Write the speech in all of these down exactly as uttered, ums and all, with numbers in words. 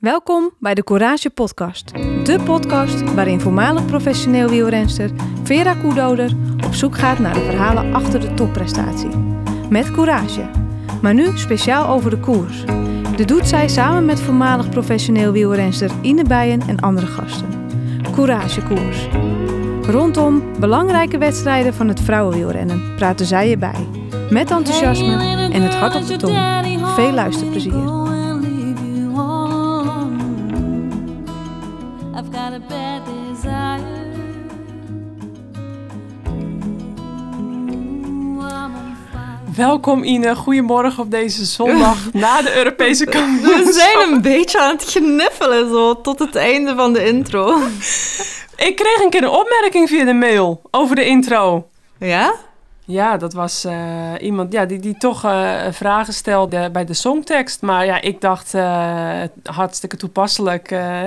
Welkom bij de Koerage podcast. De podcast waarin voormalig professioneel wielrenster Vera Koedooder op zoek gaat naar de verhalen achter de topprestatie. Met Koerage. Maar nu speciaal over de koers. Dit doet zij samen met voormalig professioneel wielrenster Ine Beyen en andere gasten. Koerage Koers. Rondom belangrijke wedstrijden van het vrouwenwielrennen praten zij je bij. Met enthousiasme en het hart op de tong. Veel luisterplezier. Welkom Ine, goedemorgen op deze zondag na de Europese kampioenschap. We zijn een beetje aan het gniffelen zo, tot het einde van de intro. Ik kreeg een keer een opmerking via de mail over de intro. Ja? Ja, dat was uh, iemand ja, die, die toch uh, vragen stelde bij de songtekst. Maar ja, ik dacht uh, hartstikke toepasselijk. Uh,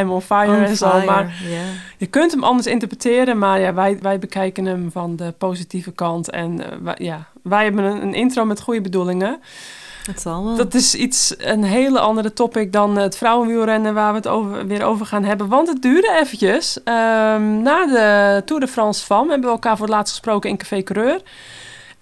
I'm on fire on en zo. Fire, maar yeah. Je kunt hem anders interpreteren. Maar ja, wij, wij bekijken hem van de positieve kant. En uh, wij, ja, wij hebben een, een intro met goede bedoelingen. Dat zal wel. Dat is iets, een hele andere topic dan het vrouwenwielrennen waar we het over, weer over gaan hebben. Want het duurde eventjes. Um, na de Tour de France V A M hebben we elkaar voor het laatst gesproken in Café Coureur.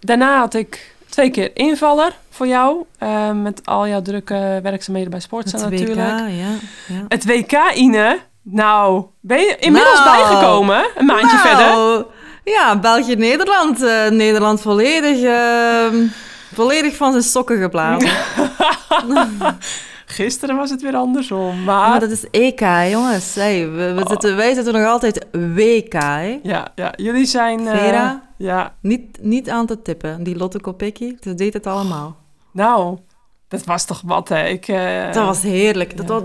Daarna had ik twee keer invaller voor jou. Uh, met al jouw drukke werkzaamheden bij Sportza natuurlijk. Het W K, ja, ja. Het W K, Ine. Nou, ben je inmiddels nou, bijgekomen? Een maandje nou, verder. Ja, België-Nederland. Uh, Nederland volledig... Uh... Volledig van zijn sokken geblazen. Gisteren was het weer andersom. Maar, maar dat is E K, jongens. Hey, we, we oh. zitten, wij zitten nog altijd W K. Hey. Ja, ja, jullie zijn... Uh, Vera, ja. niet, niet aan te tippen. Die Lotte Kopecky, ze deed het allemaal. Nou, dat was toch wat, hè? Ik, uh, dat was heerlijk. Ja. Dat was,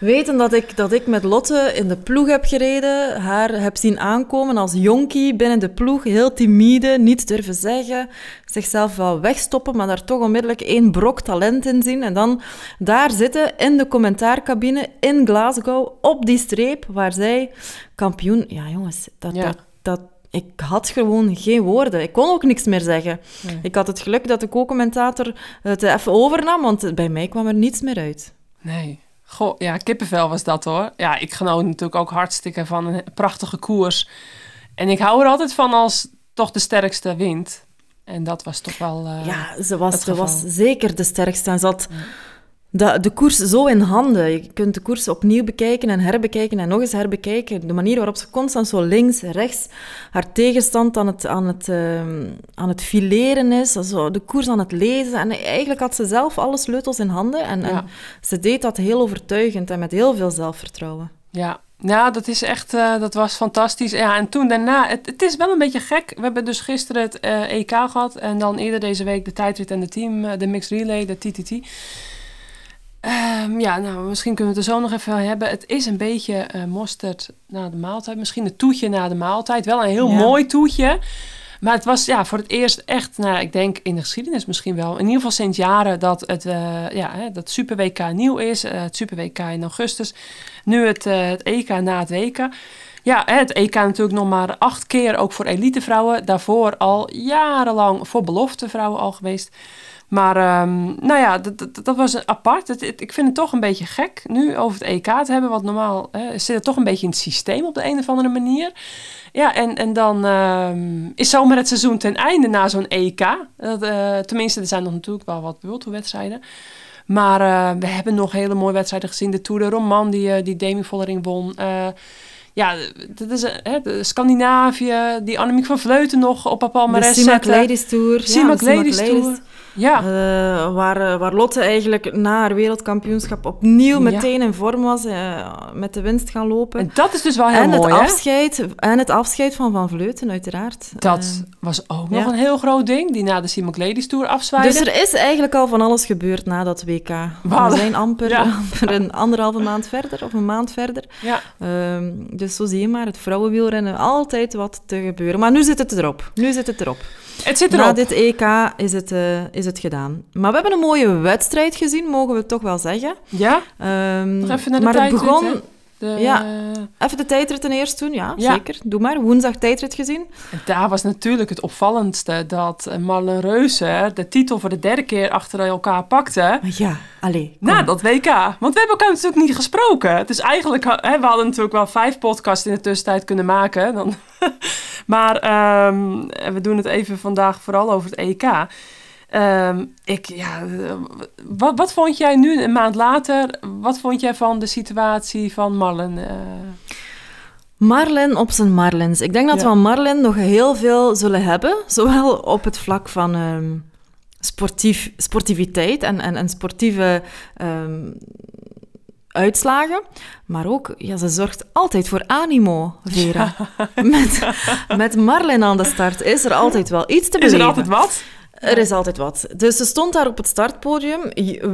weten dat ik, dat ik met Lotte in de ploeg heb gereden, haar heb zien aankomen als jonkie binnen de ploeg, heel timide, niets durven zeggen, zichzelf wel wegstoppen, maar daar toch onmiddellijk één brok talent in zien. En dan daar zitten in de commentaarcabine in Glasgow, op die streep waar zij kampioen... Ja, jongens, dat... Ja. dat, dat Ik had gewoon geen woorden. Ik kon ook niks meer zeggen. Nee. Ik had het geluk dat de co-commentator het even overnam, want bij mij kwam er niets meer uit. Nee. Goh, ja, kippenvel was dat hoor. Ja, ik genoot natuurlijk ook hartstikke van een prachtige koers. En ik hou er altijd van als toch de sterkste wint. En dat was toch wel uh, Ja, ze was, ze was zeker de sterkste. En ze had... Ja. De, de koers zo in handen. Je kunt de koers opnieuw bekijken en herbekijken en nog eens herbekijken. De manier waarop ze constant zo links, rechts, haar tegenstand aan het, aan het, uh, aan het fileren is. Zo de koers aan het lezen. En eigenlijk had ze zelf alle sleutels in handen. En, ja. en ze deed dat heel overtuigend en met heel veel zelfvertrouwen. Ja, nou, dat is echt, uh, dat was fantastisch. Ja, en toen daarna, het, het is wel een beetje gek. We hebben dus gisteren het uh, E K gehad. En dan eerder deze week de tijdrit en de team, uh, de mixed relay, de T T T. Um, ja, nou, misschien kunnen we het er zo nog even hebben. Het is een beetje uh, mosterd na de maaltijd. Misschien een toetje na de maaltijd. Wel een heel ja. mooi toetje. Maar het was ja, voor het eerst echt, nou, ik denk in de geschiedenis misschien wel. In ieder geval sinds jaren dat het uh, ja, hè, dat Super W K nieuw is. Uh, het Super W K in augustus. Nu het, uh, het E K na het W K. Ja, het E K natuurlijk nog maar acht keer ook voor elitevrouwen. Daarvoor al jarenlang voor beloftevrouwen al geweest. Maar um, nou ja, dat, dat, dat was apart. Het, het, ik vind het toch een beetje gek nu over het E K te hebben. Want normaal hè, zit het toch een beetje in het systeem op de een of andere manier. Ja, en, en dan um, is zomaar het seizoen ten einde na zo'n E K. Dat, uh, tenminste, er zijn nog natuurlijk wel wat World Tour wedstrijden. Maar uh, we hebben nog hele mooie wedstrijden gezien. De Tour de Romandie, die Demi Vollering won... Uh, Ja, dat is hè, de Scandinavië, die Annemiek van Vleuten nog op haar palmarès zetten. De Simac Ladies Tour. Simac ja, Ladies Simac Tour. Ja. Uh, waar, waar Lotte eigenlijk na haar wereldkampioenschap opnieuw meteen ja. in vorm was. Uh, met de winst gaan lopen. En dat is dus wel heel en mooi, het afscheid, hè? En het afscheid van Van Vleuten, uiteraard. Dat uh, was ook nog ja. een heel groot ding, die na de Simac Ladies Tour afzwaaide. Dus er is eigenlijk al van alles gebeurd na dat W K. Wow. We zijn amper, ja. amper een anderhalve maand verder, of een maand verder. Ja. Uh, dus zo zie je maar, het vrouwenwielrennen, altijd wat te gebeuren. Maar nu zit het erop. Nu zit het erop. Het zit erop. Na dit E K is het, uh, is het gedaan. Maar we hebben een mooie wedstrijd gezien, mogen we toch wel zeggen. Ja, um, nog even naar de maar tijd. Het begon, De... Ja, even de tijdrit ten eerste doen, ja, ja, zeker. Doe maar, woensdag tijdrit gezien. En daar was natuurlijk het opvallendste dat Marlen Reusser de titel voor de derde keer achter elkaar pakte. Ja, allee. Na dat W K. Want we hebben elkaar natuurlijk niet gesproken. Dus eigenlijk, hè, we hadden natuurlijk wel vijf podcasts in de tussentijd kunnen maken. Dan. Maar um, we doen het even vandaag vooral over het E K. Um, ik, ja, wat, wat vond jij nu, een maand later, wat vond jij van de situatie van Marlen? Uh... Marlen op zijn Marlens. Ik denk dat ja. we van Marlen nog heel veel zullen hebben. Zowel op het vlak van um, sportief, sportiviteit en, en, en sportieve um, uitslagen. Maar ook, ja, ze zorgt altijd voor animo, Vera. Ja. Met, met Marlen aan de start is er altijd wel iets te beleven. Is er altijd wat? Er is altijd wat. Dus ze stond daar op het startpodium,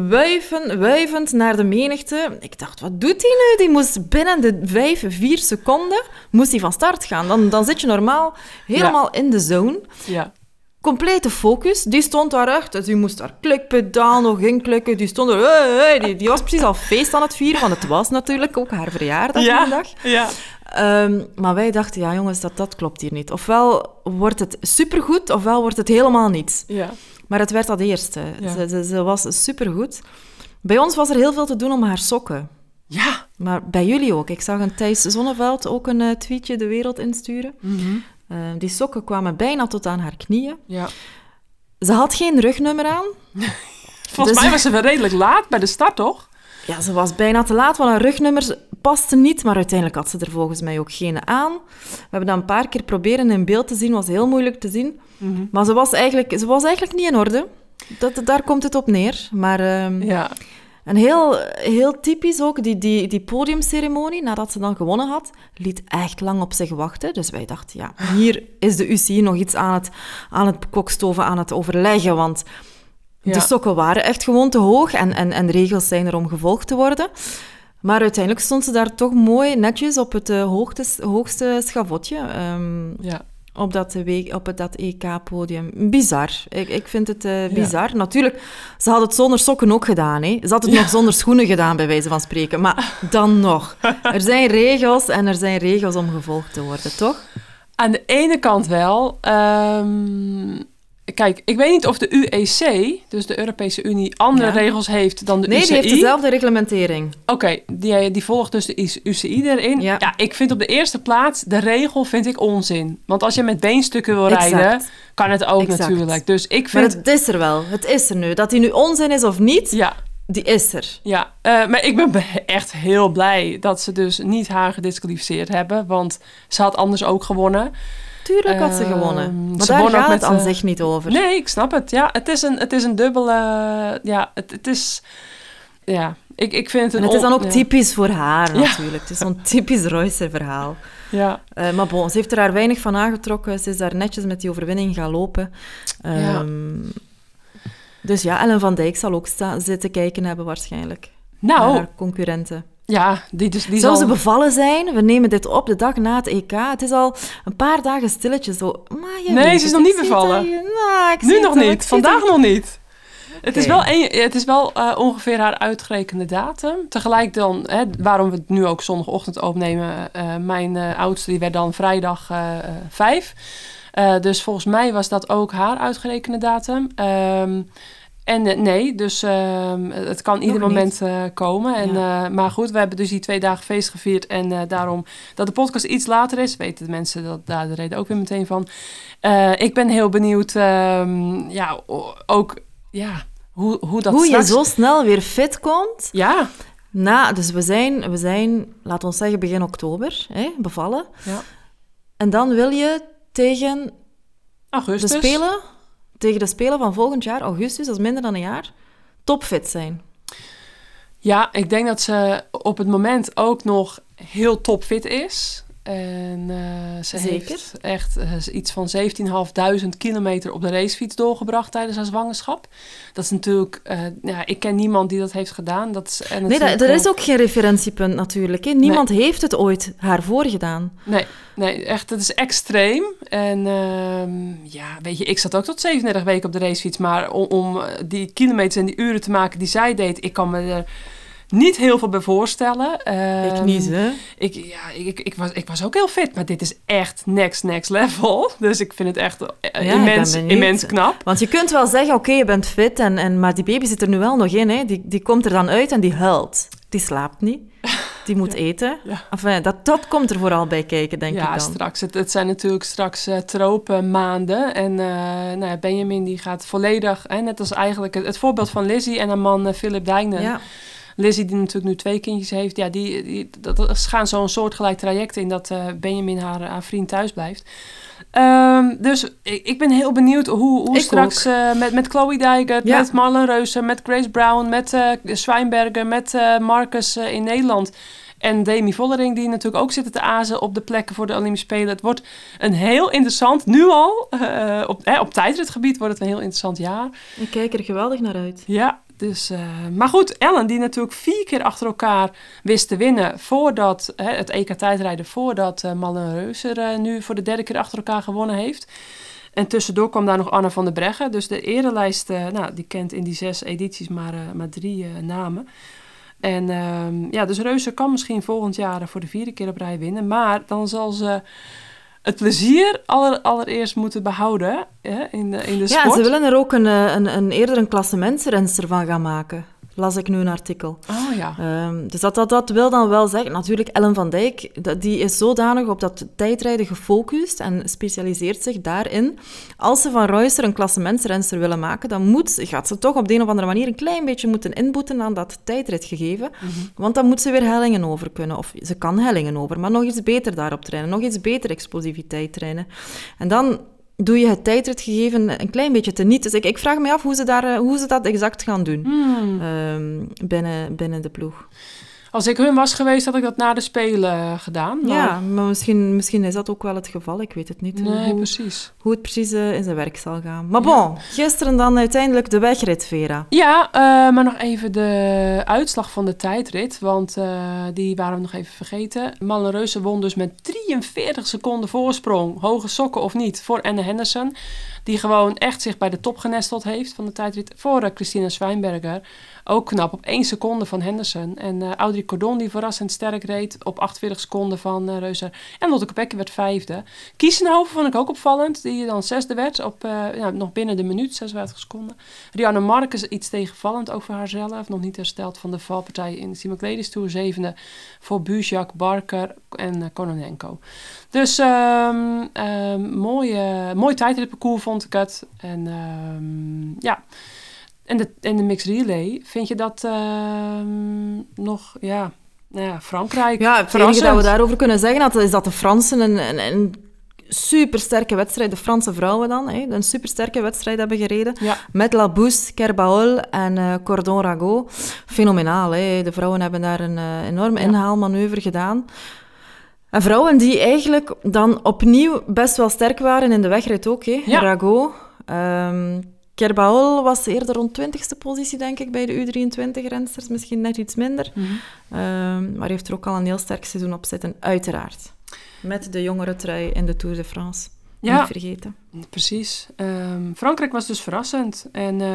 wuivend, wuivend naar de menigte. Ik dacht, wat doet hij nu? Die moest binnen de vijf, vier seconden moest hij van start gaan. Dan, dan zit je normaal helemaal ja. in de zone. Ja. Complete focus. Die stond daar echt. Dus die moest daar klikpedaal nog in klikken. Die stond er... Hey, hey, die, die was precies al feest aan het vieren, want het was natuurlijk ook haar verjaardag ja. die dag. Ja. Um, maar wij dachten, ja jongens, dat, dat klopt hier niet. Ofwel wordt het supergoed, ofwel wordt het helemaal niet. Ja. Maar het werd dat eerste. Ja. Ze, ze, ze was supergoed. Bij ons was er heel veel te doen om haar sokken. Ja. Maar bij jullie ook. Ik zag een Thijs Zonneveld ook een uh, tweetje de wereld insturen. Mm-hmm. Uh, die sokken kwamen bijna tot aan haar knieën. Ja. Ze had geen rugnummer aan. Volgens dus... mij was ze wel redelijk laat bij de start, toch? Ja, ze was bijna te laat, want haar rugnummer paste niet. Maar uiteindelijk had ze er volgens mij ook geen aan. We hebben dat een paar keer proberen in beeld te zien. Was heel moeilijk te zien. Mm-hmm. Maar ze was, eigenlijk, ze was eigenlijk niet in orde. Dat, daar komt het op neer. Maar um, ja. en heel, heel typisch ook, die, die, die podiumceremonie, nadat ze dan gewonnen had, liet echt lang op zich wachten. Dus wij dachten, ja, hier is de U C I nog iets aan het, aan het kokstoven, aan het overleggen, want... Ja. De sokken waren echt gewoon te hoog en, en, en regels zijn er om gevolgd te worden. Maar uiteindelijk stond ze daar toch mooi netjes op het uh, hoogtes, hoogste schavotje um, ja. op dat, op dat E K-podium. Bizar. Ik, ik vind het uh, bizar. Ja. Natuurlijk, ze had het zonder sokken ook gedaan. Hè. Ze had het ja. nog zonder schoenen gedaan, bij wijze van spreken. Maar dan nog. Er zijn regels en er zijn regels om gevolgd te worden, toch? Aan de ene kant wel... Um... Kijk, ik weet niet of de U E C, dus de Europese Unie, andere ja. regels heeft dan de nee, U C I. Nee, die heeft dezelfde reglementering. Oké, okay, die, die volgt dus de U C I erin. Ja. ja, ik vind op de eerste plaats, de regel vind ik onzin. Want als je met beenstukken wil exact. rijden, kan het ook exact. natuurlijk. Dus ik vind... Maar het is er wel, het is er nu. Dat die nu onzin is of niet, ja. die is er. Ja, uh, maar ik ben echt heel blij dat ze dus niet haar gedisqualificeerd hebben. Want ze had anders ook gewonnen. Tuurlijk had ze gewonnen. Maar ze daar gaat het aan de... zich niet over. Nee, ik snap het. Ja, het is een, het is een dubbele... Ja, het, het is... Ja, ik, ik vind het... En het on... is dan ook ja. typisch voor haar, natuurlijk. Ja. Het is zo'n typisch Reusser-verhaal. Ja. Uh, maar bon, ze heeft er haar weinig van aangetrokken. Ze is daar netjes met die overwinning gaan lopen. Um, ja. Dus ja, Ellen van Dijk zal ook sta- zitten kijken hebben, waarschijnlijk. Nou... Naar haar concurrenten. Ja, die dus, die zou zal... ze bevallen zijn? We nemen dit op de dag na het E K. Het is al een paar dagen stilletjes zo. Maar jij nee, weet, ze is nog niet bevallen. Je... Nou, ik nu nog niet. Het, Vandaag nog niet. niet. Okay. Het is wel, een, het is wel uh, ongeveer haar uitgerekende datum. Tegelijk dan, hè, waarom we het nu ook zondagochtend opnemen. Uh, mijn uh, oudste die werd dan vrijdag uh, uh, vijf. Uh, dus volgens mij was dat ook haar uitgerekende datum. Um, En nee, dus uh, het kan ieder nog moment uh, komen. En, ja. uh, maar goed, we hebben dus die twee dagen feest gevierd. En uh, daarom dat de podcast iets later is, weten de mensen dat, daar de reden ook weer meteen van. Uh, ik ben heel benieuwd, um, ja, ook ja, hoe, hoe dat Hoe straks... je zo snel weer fit komt. Ja. Nou, dus we zijn, we zijn, laten we zeggen, begin oktober, hè, bevallen. Ja. En dan wil je tegen Augustus. de Spelen... tegen de Spelen van volgend jaar, augustus, dat is minder dan een jaar, topfit zijn. Ja, ik denk dat ze op het moment ook nog heel topfit is. En uh, ze Zeker. heeft echt uh, iets van zeventienduizend vijfhonderd kilometer op de racefiets doorgebracht tijdens haar zwangerschap. Dat is natuurlijk... Uh, ja, ik ken niemand die dat heeft gedaan. Dat is, en nee, dat, er is ook geen referentiepunt natuurlijk. Hè? Niemand nee. heeft het ooit haar voorgedaan. Nee, nee, echt, dat is extreem. En uh, ja, weet je, ik zat ook tot zevenendertig weken op de racefiets. Maar om, om die kilometers en die uren te maken die zij deed, ik kan me er... niet heel veel bij voorstellen. Uh, ik niet, hè? Ik, ja, ik, ik, was, ik was ook heel fit, maar dit is echt next, next level. Dus ik vind het echt ja, immens, immens knap. Want je kunt wel zeggen, oké, okay, je bent fit, en, en, maar die baby zit er nu wel nog in. Hè? Die, die komt er dan uit en die huilt. Die slaapt niet. Die moet ja, eten. Ja. Enfin, dat, dat komt er vooral bij kijken, denk ja, ik dan. Ja, straks. Het, het zijn natuurlijk straks uh, tropenmaanden. En uh, nou ja, Benjamin die gaat volledig, hè, net als eigenlijk het, het voorbeeld van Lizzie en haar man uh, Philip Deignan. Ja. Lizzie, die natuurlijk nu twee kindjes heeft, ja, die, die dat gaan zo'n soortgelijk traject in dat uh, Benjamin haar, haar vriend thuis blijft. Um, dus ik, ik ben heel benieuwd hoe, hoe straks uh, met, met Chloe Dijkert, ja. met Marlen Reusser, met Grace Brown, met uh, Schweinberger, met uh, Marcus uh, in Nederland. En Demi Vollering, die natuurlijk ook zitten te azen op de plekken voor de Olympische Spelen. Het wordt een heel interessant, nu al, uh, op, eh, op tijdritgebied wordt het een heel interessant jaar. Ik kijk er geweldig naar uit. Ja. Dus, uh, maar goed, Ellen, die natuurlijk vier keer achter elkaar wist te winnen voordat hè, het E K-tijdrijden, voordat uh, Marlen Reusser uh, nu voor de derde keer achter elkaar gewonnen heeft. En tussendoor kwam daar nog Anne van der Breggen. Dus de erelijst, uh, nou, die kent in die zes edities maar, uh, maar drie uh, namen. En uh, ja, dus Reusser kan misschien volgend jaar voor de vierde keer op rij winnen. Maar dan zal ze het plezier aller, allereerst moeten behouden hè, in, de, in de sport. Ja, ze willen er ook een, een, een eerder een klassementsrenster van gaan maken. Las ik nu een artikel. Oh ja. Um, dus dat, dat, dat wil dan wel zeggen. Natuurlijk, Ellen van Dijk, dat, die is zodanig op dat tijdrijden gefocust en specialiseert zich daarin. Als ze van Reusser een klassementsrenster willen maken, dan moet, gaat ze toch op de een of andere manier een klein beetje moeten inboeten aan dat tijdritgegeven. Mm-hmm. Want dan moet ze weer hellingen over kunnen. Of ze kan hellingen over, maar nog iets beter daarop trainen. Nog iets beter explosiviteit trainen. En dan doe je het tijdritgegeven een klein beetje teniet. Dus ik, ik vraag me af hoe ze, daar, hoe ze dat exact gaan doen hmm. um, binnen, binnen de ploeg. Als ik hun was geweest, had ik dat na de Spelen gedaan. Maar ja, maar misschien, misschien is dat ook wel het geval. Ik weet het niet. Nee, hoe, precies. Hoe het precies uh, in zijn werk zal gaan. Maar bon, ja. Gisteren dan uiteindelijk de wegrit, Vera. Ja, uh, maar nog even de uitslag van de tijdrit. Want uh, die waren we nog even vergeten. Marlen Reusser won dus met drieënveertig seconden voorsprong. Hoge sokken of niet, voor Anne Henderson. Die gewoon echt zich bij de top genesteld heeft van de tijdrit. Voor uh, Christina Schweinberger. Ook knap, op één seconde van Henderson. En uh, Audrey Cordon, die verrassend sterk reed, op achtenveertig seconden van uh, Reusser. En Lotte Kopecky werd vijfde. Kiesenhoven vond ik ook opvallend, die dan zesde werd, op, uh, nou, nog binnen de minuut, zesenvijftig seconden. Rianne Marcus, iets tegenvallend over haarzelf, nog niet hersteld van de valpartij in de Simac Ladies Tour, zevende voor Buzjak, Barker en uh, Kononenko. Dus um, um, mooi, uh, mooi tijdritparcours vond ik het. En um, ja... En de, en de mixed relay, vind je dat uh, nog, ja, nou ja, Frankrijk? Ja, het enige dat we daarover kunnen zeggen dat, is dat de Fransen een, een, een supersterke wedstrijd, de Franse vrouwen dan, hè, een supersterke wedstrijd hebben gereden. Ja. Met Labousse, Kerbaol en uh, Cordon Ragot. Fenomenaal, hè? De vrouwen hebben daar een uh, enorme ja. inhaalmanoeuvre gedaan. En vrouwen die eigenlijk dan opnieuw best wel sterk waren in de wegrit ook, hè? Ja. Ragot. Um, Kerbaol was eerder rond twintigste positie, denk ik, bij de U drieëntwintig-rensters. Misschien net iets minder. Mm-hmm. Um, maar heeft er ook al een heel sterk seizoen op zitten, uiteraard. Met de jongere trui in de Tour de France. Ja, niet vergeten. Precies. Um, Frankrijk was dus verrassend. En uh,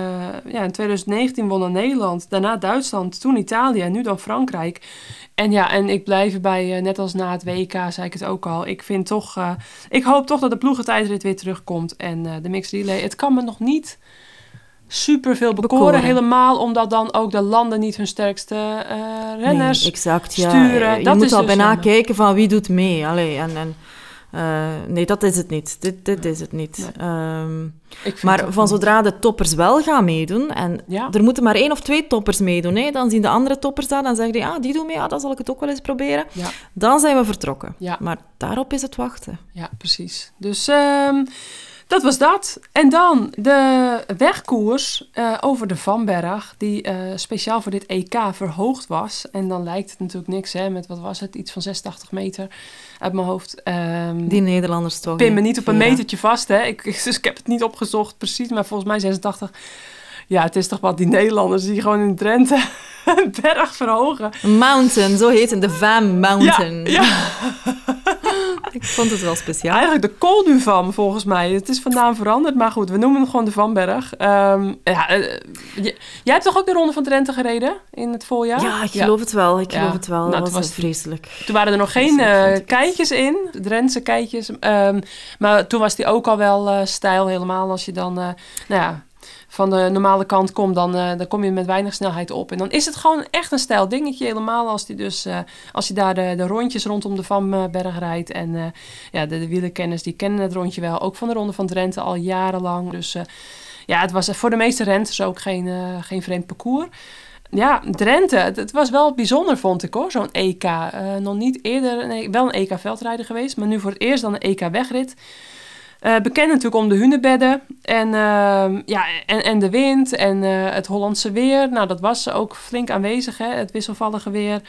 ja, in twintig negentien won dan Nederland, daarna Duitsland, toen Italië en nu dan Frankrijk. En ja, en ik blijf erbij, uh, net als na het W K, zei ik het ook al. Ik vind toch, uh, ik hoop toch dat de ploegentijdrit weer terugkomt en uh, de mixed relay. Het kan me nog niet superveel bekoren, bekoren, helemaal omdat dan ook de landen niet hun sterkste uh, renners nee, exact, ja. sturen. Je dat moet is al dus bijna jammer. Kijken van wie doet mee. Allee, en... en... Uh, nee, dat is het niet. Dit, dit is het niet. Nee. Um, maar het van niet. Zodra de toppers wel gaan meedoen, en ja. er moeten maar één of twee toppers meedoen, hè, dan zien de andere toppers dat, dan zeggen die, ah, die doen mee, ja, dan zal ik het ook wel eens proberen. Ja. Dan zijn we vertrokken. Ja. Maar daarop is het wachten. Ja, precies. Dus um, dat was dat. En dan de wegkoers uh, over de V A M Berg, die uh, speciaal voor dit E K verhoogd was. En dan lijkt het natuurlijk niks, hè, met wat was het, iets van zesentachtig meter... uit mijn hoofd. Um, Die Nederlanders toch? Pin me niet op een metertje vast, hè? Ik, dus ik heb het niet opgezocht precies, maar volgens mij zesentachtig. Ja, het is toch wat die Nederlanders die gewoon in Drenthe een berg verhogen. Mountain, zo heet het, de V A M Mountain. Ja, ja. Ik vond het wel speciaal. Eigenlijk de Col du V A M, volgens mij. Het is vandaan veranderd, maar goed, we noemen het gewoon de Van Berg. Um, ja, uh, j- jij hebt toch ook de Ronde van Drenthe gereden in het voorjaar? Ja, ik geloof ja. het wel. Ik geloof ja. het wel. Nou, dat was, was vreselijk. Toen waren er nog geen uh, keitjes in, Drentse keitjes. Um, maar toen was die ook al wel uh, stijl helemaal. Als je dan, uh, nou ja... van de normale kant komt, dan, uh, dan kom je met weinig snelheid op. En dan is het gewoon echt een stijl dingetje. Helemaal als je dus, uh, als je daar de, de rondjes rondom de V A M Berg rijdt. En uh, ja, de, de wielerkenners, die kennen het rondje wel. Ook van de Ronde van Drenthe al jarenlang. Dus uh, ja, het was voor de meeste renners ook geen, uh, geen vreemd parcours. Ja, Drenthe, het, het was wel bijzonder, vond ik hoor, zo'n E K. Uh, nog niet eerder, nee, wel een E K-veldrijder geweest, maar nu voor het eerst dan een E K-wegrit. Uh, bekend natuurlijk om de hunebedden en, uh, ja, en, en de wind en uh, het Hollandse weer. Nou, dat was ook flink aanwezig, hè? Het wisselvallige weer.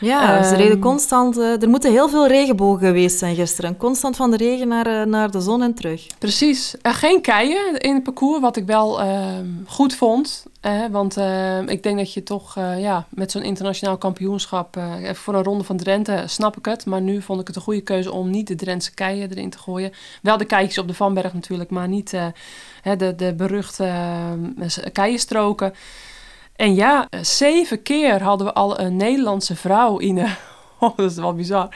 Ja, um, ze reden constant... Uh, er moeten heel veel regenbogen geweest zijn gisteren. Constant van de regen naar, uh, naar de zon en terug. Precies. Uh, geen keien in het parcours, wat ik wel uh, goed vond. Uh, want uh, ik denk dat je toch uh, ja, met zo'n internationaal kampioenschap... Uh, voor een Ronde van Drenthe snap ik het. Maar nu vond ik het een goede keuze om niet de Drentse keien erin te gooien. Wel de keitjes op de Van Berg natuurlijk, maar niet uh, de, de beruchte uh, keienstroken. En ja, zeven keer hadden we al een Nederlandse vrouw, Ine. Oh, dat is wel bizar.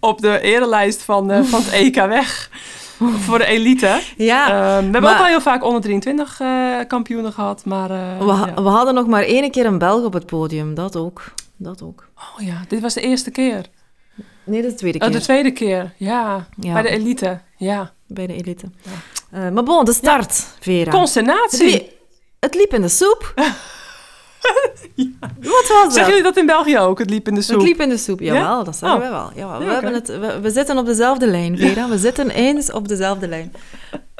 Op de erelijst van, uh, van het E K weg. Voor de elite. Ja, uh, we hebben maar, ook al heel vaak onder drieëntwintig uh, kampioenen gehad. Maar, uh, we, ja. we hadden nog maar één keer een Belg op het podium. Dat ook. Dat ook. Oh ja, dit was de eerste keer. Nee, dat is de tweede keer. Oh, de tweede keer, ja. ja. Bij de elite, ja. Bij de elite. Ja. Uh, maar bon, de start, ja. Vera. Consternatie. Het, li- het liep in de soep. Ja. Wat was dat? Zeggen jullie dat in België ook, het liep in de soep? Het liep in de soep, jawel, ja? dat zeggen oh. wij wel. Jawel. Ja, we, hebben het, we, we zitten op dezelfde lijn, Vera. Ja. We zitten eens op dezelfde lijn.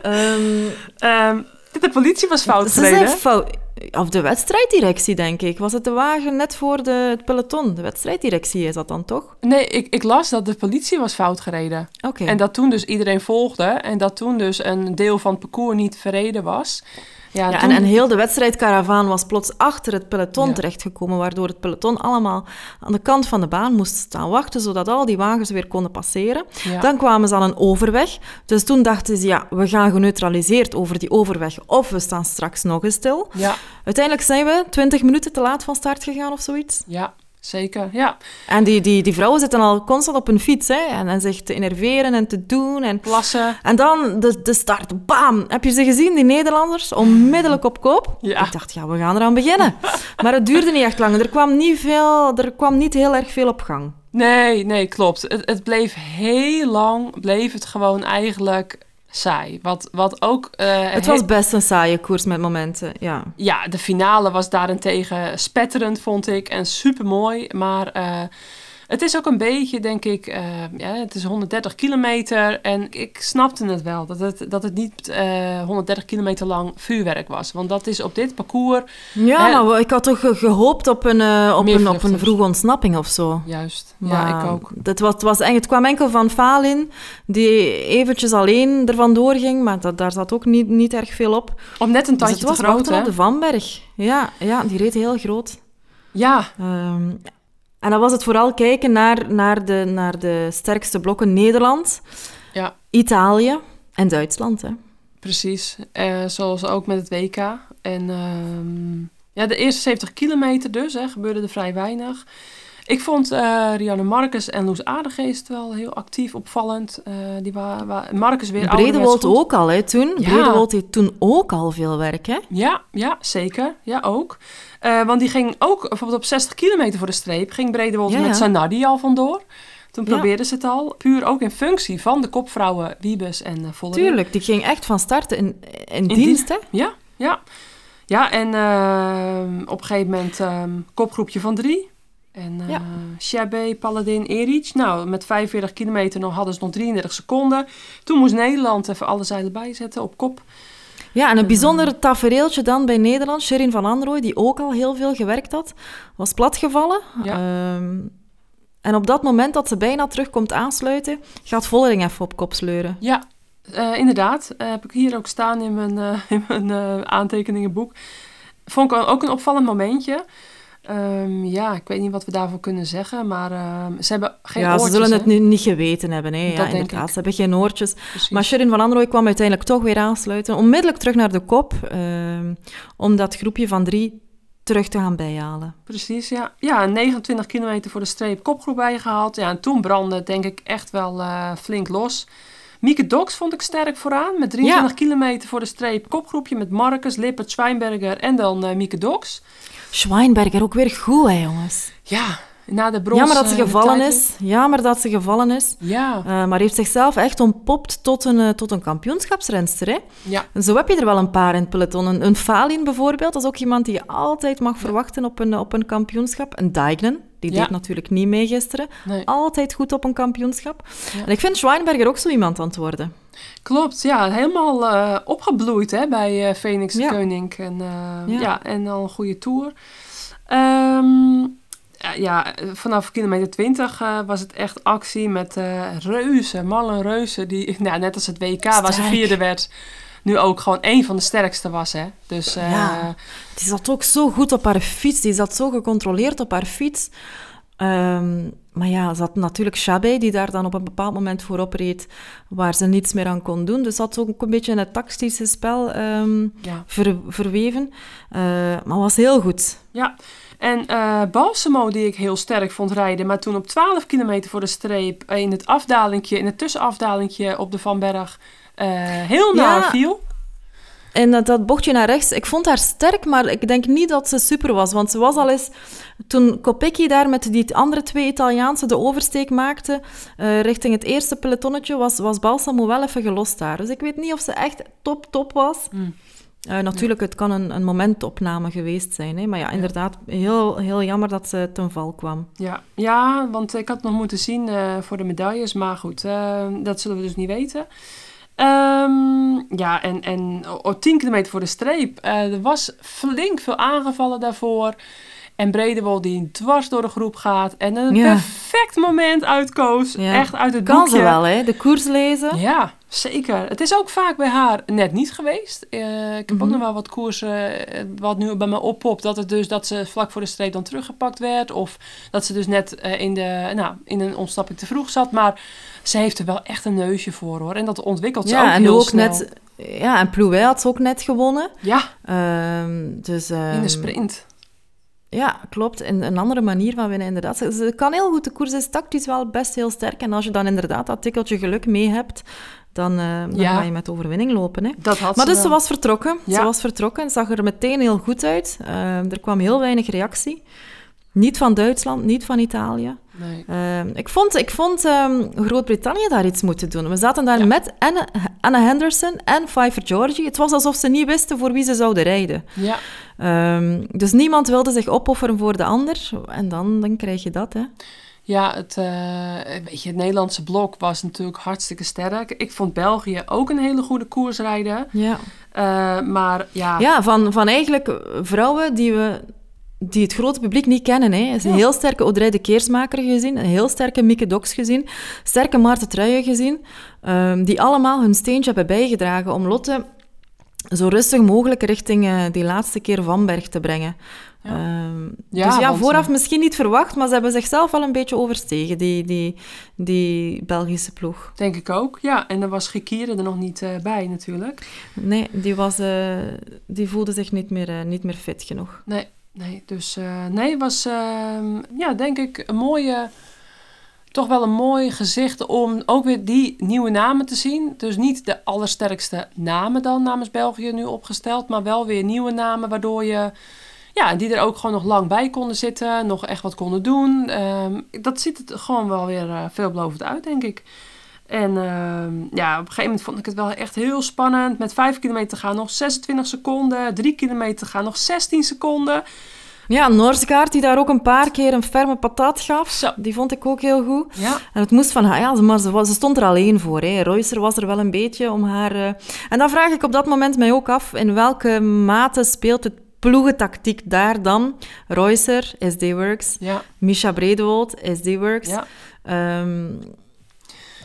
Um, um, de politie was fout gereden. Fout, of de wedstrijddirectie, denk ik. Was het de wagen net voor de, het peloton? De wedstrijddirectie is dat dan toch? Nee, ik, ik las dat de politie was fout gereden. Okay. En dat toen dus iedereen volgde. En dat toen dus een deel van het parcours niet verreden was... Ja, ja, toen... en, en heel de wedstrijdkaravaan was plots achter het peloton ja. terechtgekomen, waardoor het peloton allemaal aan de kant van de baan moest staan wachten, zodat al die wagens weer konden passeren. Ja. Dan kwamen ze aan een overweg. Dus toen dachten ze, ja, we gaan geneutraliseerd over die overweg, of we staan straks nog eens stil. Ja. Uiteindelijk zijn we twintig minuten te laat van start gegaan of zoiets. Ja. Zeker, ja. En die, die, die vrouwen zitten al constant op hun fiets, hè. En, en zich te enerveren en te doen. En plassen. En dan de, de start. Bam! Heb je ze gezien, die Nederlanders? Onmiddellijk op koop. Ja. Ik dacht, ja, we gaan eraan beginnen. Maar het duurde niet echt lang. Er kwam niet veel, er kwam niet heel erg veel op gang. Nee, nee, klopt. Het, het bleef heel lang, bleef het gewoon eigenlijk... saai. Wat, wat ook... Uh, het was he- best een saaie koers met momenten, ja. Ja, de finale was daarentegen spetterend, vond ik. En supermooi, maar... Uh, het is ook een beetje, denk ik... Uh, ja, het is honderddertig kilometer en ik snapte het wel. Dat het, dat het niet uh, honderddertig kilometer lang vuurwerk was. Want dat is op dit parcours... Ja, uh, maar ik had toch gehoopt op een, uh, op een, op een vroege ontsnapping of zo. Juist, maar ja, ik ook. Dat was, was, het kwam enkel van Valin, die eventjes alleen ervan doorging. Maar dat, daar zat ook niet, niet erg veel op. Om net een tandje dus te groot, hè? Op de Van Berg. Ja, ja, die reed heel groot. Ja. Um, En dan was het vooral kijken naar, naar, de, naar de sterkste blokken Nederland, ja. Italië en Duitsland. Hè. Precies, uh, zoals ook met het W K. En um, ja, de eerste zeventig kilometer dus, hè, gebeurde er vrij weinig. Ik vond uh, Rianne Marcus en Loes Aardegeest wel heel actief, opvallend. Uh, die wa- wa- Marcus weer Bredewold ook al, hè, toen. Ja. Bredewold deed toen ook al veel werk, hè? Ja, ja zeker. Ja, ook. Uh, want die ging ook, bijvoorbeeld op zestig kilometer voor de streep, ging Bredewold ja, ja. met Zanardi al vandoor. Toen probeerden ja. ze het al. Puur ook in functie van de kopvrouwen Wiebes en uh, Vollering. Tuurlijk, die ging echt van starten in, in, in dienst, hè? Ja, ja. Ja, en uh, op een gegeven moment um, kopgroepje van drie... En uh, ja. Shebe, Paladin, Eric. Nou, met vijfenveertig kilometer nog hadden ze nog drieëndertig seconden. Toen moest Nederland even alle zeilen bijzetten op kop. Ja, en een en, bijzonder tafereeltje dan bij Nederland. Shirin van Anrooij, die ook al heel veel gewerkt had, was platgevallen. Ja. Um, en op dat moment dat ze bijna terug komt aansluiten, gaat Vollering even op kop sleuren. Ja, uh, inderdaad. Uh, heb ik hier ook staan in mijn, uh, in mijn uh, aantekeningenboek. Vond ik ook een opvallend momentje. Um, ja, ik weet niet wat we daarvoor kunnen zeggen, maar uh, ze hebben geen ja, oortjes. Ja, ze zullen hè? het nu niet geweten hebben. Hè? Ja, inderdaad, ik. Ze hebben geen oortjes. Precies. Maar Shirin van Anrooij kwam uiteindelijk toch weer aansluiten. Onmiddellijk terug naar de kop, um, om dat groepje van drie terug te gaan bijhalen. Precies, ja. Ja, negenentwintig kilometer voor de streep kopgroep bijgehaald. Ja, en toen brandde het denk ik echt wel uh, flink los. Mieke Docx vond ik sterk vooraan, met drieëntwintig ja. kilometer voor de streep kopgroepje met Marcus, Lippert, Schweinberger en dan uh, Mieke Docx. Schweinberger ook weer goed, hè, jongens. Ja, na de brons... Jammer dat ze gevallen is. Jammer dat ze gevallen is. Ja. Uh, maar heeft zichzelf echt ontpopt tot een, uh, tot een kampioenschapsrenster, hè. Ja. En zo heb je er wel een paar in het peloton. Een, een Falin bijvoorbeeld, dat is ook iemand die je altijd mag verwachten op een, op een kampioenschap. Een Deignan. Die ja. deed natuurlijk niet mee gisteren. Nee. Altijd goed op een kampioenschap. Ja. En ik vind Schweinberger ook zo iemand aan het worden. Klopt, ja. Helemaal uh, opgebloeid hè, bij uh, Phoenix ja. Koenig. En, uh, ja. Ja, en al een goede tour. Um, ja, vanaf kilometer twintig uh, was het echt actie met uh, Reusser, Marlen Reusser. Die, nou, net als het W K Sterk. Waar ze vierde werd... nu ook gewoon één van de sterkste was, hè. Dus, uh... ja, die zat ook zo goed op haar fiets. Die zat zo gecontroleerd op haar fiets. Um, maar ja, ze had natuurlijk Shebe, die daar dan op een bepaald moment voorop reed, waar ze niets meer aan kon doen. Dus dat had ook een beetje in het tactische spel um, ja. ver, verweven. Uh, maar was heel goed. Ja, en uh, Balsamo, die ik heel sterk vond rijden, maar toen op twaalf kilometer voor de streep, in het afdalingje, in het tussenafdalingje op de Van Berg... Uh, heel naar ja, viel. En dat, dat bochtje naar rechts, ik vond haar sterk, maar ik denk niet dat ze super was. Want ze was al eens, toen Kopecky daar met die andere twee Italiaanse de oversteek maakte, uh, richting het eerste pelotonnetje, was, was Balsamo wel even gelost daar. Dus ik weet niet of ze echt top, top was. Mm. Uh, natuurlijk, ja. het kan een, een momentopname geweest zijn. Hè? Maar ja, inderdaad, heel, heel jammer dat ze ten val kwam. Ja, ja want ik had het nog moeten zien uh, voor de medailles. Maar goed, uh, dat zullen we dus niet weten. Um, ja, en, en oh, tien kilometer voor de streep. Uh, er was flink veel aangevallen daarvoor. En Bredewold die dwars door de groep gaat. En een ja. perfect moment uitkoos. Ja. Echt uit het kan boekje. Kan ze wel, hè? De koers lezen. Ja, zeker. Het is ook vaak bij haar net niet geweest. Uh, ik heb mm-hmm. ook nog wel wat koersen wat nu bij me oppopt. Dat het dus dat ze vlak voor de streep dan teruggepakt werd. Of dat ze dus net uh, in, de, nou, in een ontsnapping te vroeg zat. Maar ze heeft er wel echt een neusje voor, hoor. En dat ontwikkelt ze ja, ook en heel ook snel. Net, ja, en Plouet had ze ook net gewonnen. Ja. Um, dus, um... in de sprint. Ja, klopt. En een andere manier van winnen, inderdaad. Ze, ze kan heel goed. De koers is tactisch wel best heel sterk. En als je dan inderdaad dat tikkeltje geluk mee hebt, dan, uh, dan ja. ga je met overwinning lopen. Hè. Dat had maar ze dus wel. ze was vertrokken. Ja. Ze was vertrokken. Het zag er meteen heel goed uit. Uh, er kwam heel weinig reactie. Niet van Duitsland, niet van Italië. Nee. Uh, ik vond, ik vond um, Groot-Brittannië daar iets moeten doen. We zaten daar ja. met Anne, Anne Henderson en Pfeiffer Georgi. Het was alsof ze niet wisten voor wie ze zouden rijden. Ja. Um, dus niemand wilde zich opofferen voor de ander. En dan, dan krijg je dat, hè. Ja, het, uh, weet je, het Nederlandse blok was natuurlijk hartstikke sterk. Ik vond België ook een hele goede koers rijden. Ja. Uh, maar ja... Ja, van, van eigenlijk vrouwen die we... die het grote publiek niet kennen. Hè. Is een ja. heel sterke Audrey de Keersmaker gezien, een heel sterke Mieke Docx gezien, sterke Maarten Truijen gezien, um, die allemaal hun steentje hebben bijgedragen om Lotte zo rustig mogelijk richting uh, die laatste keer Van Berg te brengen. Ja. Um, ja, dus ja, want, vooraf ja. misschien niet verwacht, maar ze hebben zichzelf wel een beetje overstegen, die, die, die Belgische ploeg. Denk ik ook, ja. En dan was Gekieren er nog niet uh, bij, natuurlijk. Nee, die, was, uh, die voelde zich niet meer, uh, niet meer fit genoeg. Nee. Nee, dus uh, nee, was uh, ja, denk ik een mooie, toch wel een mooi gezicht om ook weer die nieuwe namen te zien. Dus niet de allersterkste namen dan namens België nu opgesteld, maar wel weer nieuwe namen waardoor je, ja, die er ook gewoon nog lang bij konden zitten, nog echt wat konden doen. Uh, dat ziet het gewoon wel weer uh, veelbelovend uit, denk ik. En uh, ja, op een gegeven moment vond ik het wel echt heel spannend. Met vijf kilometer te gaan nog zesentwintig seconden. drie kilometer te gaan nog zestien seconden. Ja, Norsgaard die daar ook een paar keer een ferme patat gaf. Zo. Die vond ik ook heel goed. Ja. En het moest van haar, ja, maar ze, was, ze stond er alleen voor. Hè. Reusser was er wel een beetje om haar... Uh... En dan vraag ik op dat moment mij ook af, in welke mate speelt het ploegentactiek daar dan? Reusser, S D-Works. Ja. Mischa Bredewold, S D-Works. Ja. Um,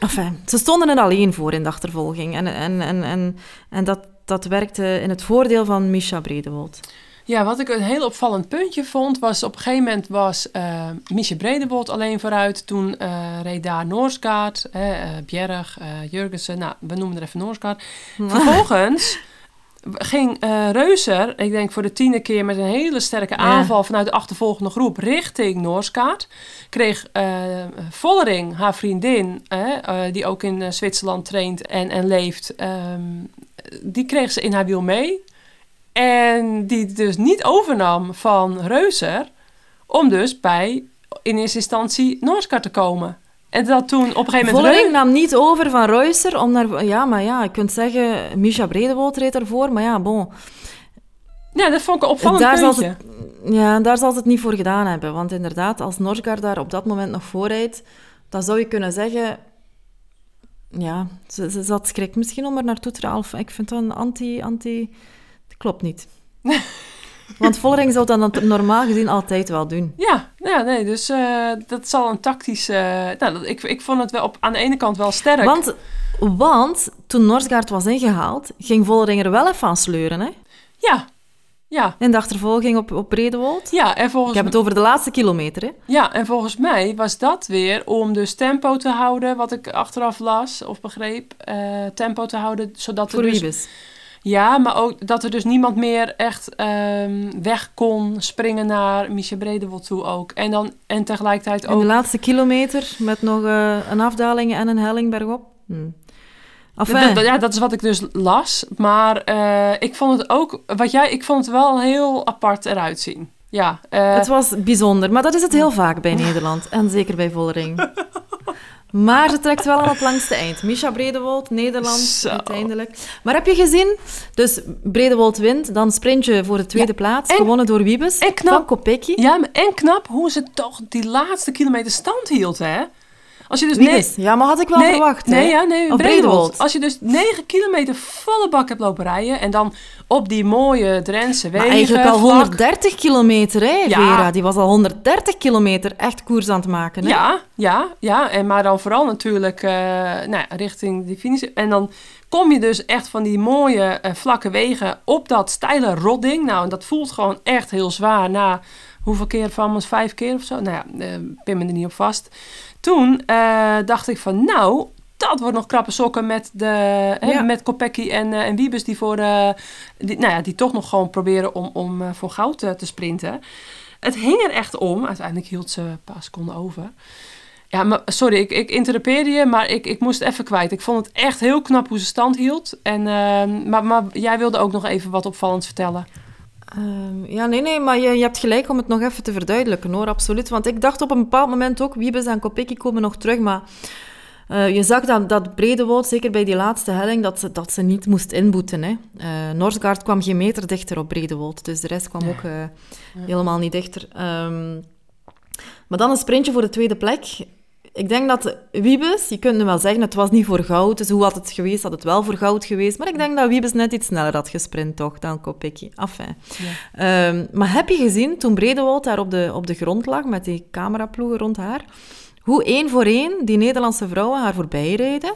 Enfin, ze stonden er alleen voor in de achtervolging. En, en, en, en, en dat, dat werkte in het voordeel van Mischa Bredewold. Ja, wat ik een heel opvallend puntje vond, was op een gegeven moment was uh, Mischa Bredewold alleen vooruit. Toen uh, reed daar Norsgaard, eh, uh, Bjerg, uh, Jurgensen, nou, we noemen er even Norsgaard. Ja. Vervolgens ging uh, Reusser, ik denk voor de tiende keer met een hele sterke aanval ja. vanuit de achtervolgende groep richting Norsgaard. Kreeg uh, Vollering, haar vriendin, uh, uh, die ook in uh, Zwitserland traint en, en leeft, um, die kreeg ze in haar wiel mee. En die dus niet overnam van Reusser om dus bij, in eerste instantie, Norsgaard te komen. En dat toen op een gegeven moment... Vollering Reu- nam niet over van Reusser om naar... Ja, maar ja, je kunt zeggen, Mischa Bredewold reed ervoor, maar ja, bon. Ja, dat vond ik een opvallend daar puntje. Zal het, ja, daar zal ze het niet voor gedaan hebben. Want inderdaad, als Norsgaard daar op dat moment nog voor rijdt, dan zou je kunnen zeggen... Ja, ze, ze zat schrik misschien om er naartoe te ralfen. Ik vind dat een anti... anti klopt niet. Want Vollering zou dat normaal gezien altijd wel doen. Ja, ja nee, dus uh, dat zal een tactische... Uh, nou, dat, ik, ik vond het wel op, aan de ene kant wel sterk. Want, want toen Norsgaard was ingehaald, ging Vollering er wel even aan sleuren, hè? Ja, ja. En de achtervolging op, op Bredewold. Ja, en volgens... Ik heb het over de laatste kilometer, hè? Ja, en volgens mij was dat weer om dus tempo te houden, wat ik achteraf las of begreep. Uh, tempo te houden, zodat... Voor Wiebes. Dus, ja, maar ook dat er dus niemand meer echt um, weg kon springen naar Mischa Bredewold toe ook. En, dan, en tegelijkertijd ook... In de laatste kilometer met nog uh, een afdaling en een helling bergop. Hmm. Enfin. Dat, dat, ja, dat is wat ik dus las. Maar uh, ik vond het ook... Wat jij, ik vond het wel heel apart eruit zien. Ja, uh... Het was bijzonder, maar dat is het heel vaak bij Nederland. En zeker bij Vollering. Maar ze trekt wel aan het langste eind. Mischa Bredewold, Nederland, Zo. uiteindelijk. Maar heb je gezien? Dus Bredewold wint, dan sprint je voor de tweede ja, plaats. En, gewonnen door Wiebes, en knap, van Kopecky. Ja, maar en knap hoe ze toch die laatste kilometer stand hield, hè? Als je dus Wiebes, ne- ja, maar had ik wel nee, verwacht, nee, hè? Ja, nee, Bredewold. Bredewold. Als je dus negen kilometer volle bak hebt lopen rijden en dan op die mooie Drentse wegen... Maar eigenlijk al vlak. honderddertig kilometer, hè, ja. Vera? Die was al honderddertig kilometer echt koers aan het maken, hè? Ja, ja, ja. En maar dan vooral natuurlijk uh, nou ja, richting die finish. En dan kom je dus echt van die mooie uh, vlakke wegen op dat steile rotding. Nou, en dat voelt gewoon echt heel zwaar na... Hoeveel keer van ons? Vijf keer of zo? Nou ja, uh, pin me er niet op vast. Toen uh, dacht ik van, nou, dat wordt nog krappe sokken met, de, ja. hè, met Kopecky en, uh, en Wiebes... die, voor, uh, die, nou ja, die toch nog gewoon proberen om, om uh, voor goud uh, te sprinten. Het hing er echt om. Uiteindelijk hield ze een paar seconden over. Ja, maar sorry, ik, ik interrupeerde je, maar ik, ik moest even kwijt. Ik vond het echt heel knap hoe ze stand hield. En, uh, maar, maar jij wilde ook nog even wat opvallends vertellen... Um, ja, nee, nee, maar je, je hebt gelijk om het nog even te verduidelijken, hoor, absoluut. Want ik dacht op een bepaald moment ook, Wiebes en Kopecky komen nog terug, maar uh, je zag dat, dat Bredewold, zeker bij die laatste helling, dat ze, dat ze niet moest inboeten. Hè. Uh, Norsgaard kwam geen meter dichter op Bredewold, dus de rest kwam nee. ook uh, ja. helemaal niet dichter. Um, maar dan een sprintje voor de tweede plek. Ik denk dat Wiebes, je kunt nu wel zeggen, het was niet voor goud. Dus hoe had het geweest? Had het wel voor goud geweest? Maar ik denk dat Wiebes net iets sneller had gesprint, toch, dan Kopecky. Enfin. Ja. Um, maar heb je gezien, toen Bredewold daar op de, op de grond lag, met die cameraploegen rond haar, hoe één voor één die Nederlandse vrouwen haar voorbij reden?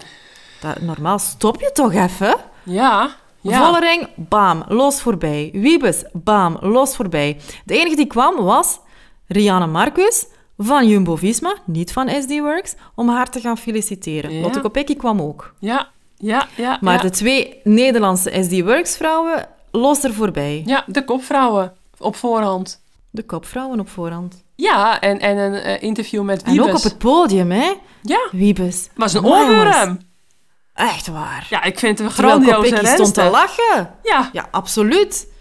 Dat, normaal stop je toch even? Ja. Ja. Vollering, bam, los voorbij. Wiebes, bam, los voorbij. De enige die kwam was Rianne Marcus... van Jumbo-Visma, niet van S D-Works, om haar te gaan feliciteren. Ja. Lotte Kopecky kwam ook. Ja, ja, ja. Maar ja. de twee Nederlandse S D-Works-vrouwen los er voorbij. Ja, de kopvrouwen op voorhand. De kopvrouwen op voorhand. Ja, en, en een interview met Wiebes. En ook op het podium, hè? Ja. Wiebes. Was een oorworm. Echt waar. Ja, ik vind het een grandioze renster. Terwijl Kopecky stond te lachen. Ja. Ja, absoluut.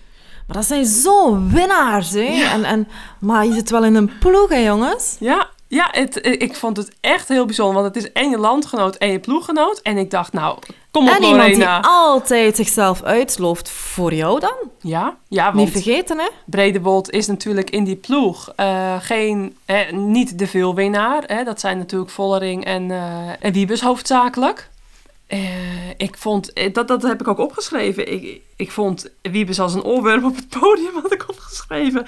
Maar dat zijn zo'n winnaars, hè. Ja. En, en, maar je zit wel in een ploeg, hè, jongens? Ja, ja het, ik vond het echt heel bijzonder. Want het is en je landgenoot en je ploeggenoot. En ik dacht, nou, kom op, en Lorena. En iemand die altijd zichzelf uitlooft voor jou dan. Ja, ja want niet vergeten, hè. Bredewold is natuurlijk in die ploeg uh, geen, eh, niet de veelwinnaar. Hè. Dat zijn natuurlijk Vollering en, uh, en Wiebes hoofdzakelijk. Uh, ik vond, dat, dat heb ik ook opgeschreven. Ik, ik vond Wiebes als een oorworm op het podium, had ik opgeschreven.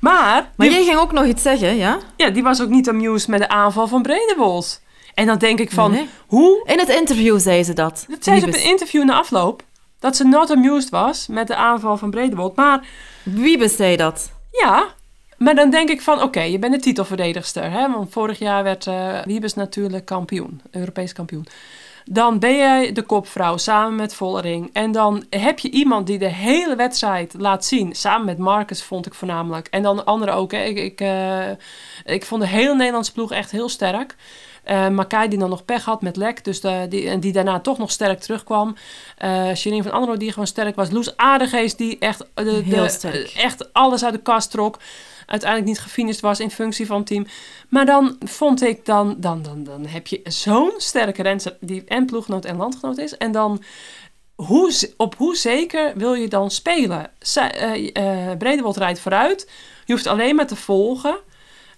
Maar... Maar die, jij ging ook nog iets zeggen, ja? Ja, die was ook niet amused met de aanval van Bredewold. En dan denk ik van, nee, nee. hoe... In het interview zei ze dat. Dat zei ze op een interview na afloop. dat ze not amused was met de aanval van Bredewold. Maar Wiebes zei dat. Ja, maar dan denk ik van oké, okay, je bent de titelverdedigster. Hè? Want vorig jaar werd uh, Wiebes natuurlijk kampioen, Europees kampioen. Dan ben jij de kopvrouw samen met Vollering. En dan heb je iemand die de hele wedstrijd laat zien. Samen met Marcus vond ik voornamelijk. En dan de anderen ook. Hè. Ik, ik, uh, ik vond de hele Nederlandse ploeg echt heel sterk. Uh, Makai die dan nog pech had met lek. Dus de, die, en die daarna toch nog sterk terugkwam. Uh, Shirin van Anrooij die gewoon sterk was. Loes Aardegeest die echt, de, de, de, echt alles uit de kast trok. Uiteindelijk niet gefinished was in functie van het team. Maar dan vond ik, dan, dan, dan, dan heb je zo'n sterke renster die en ploeggenoot en landgenoot is. En dan, hoe, op hoe zeker wil je dan spelen? Zij, uh, uh, Bredewold rijdt vooruit. Je hoeft alleen maar te volgen.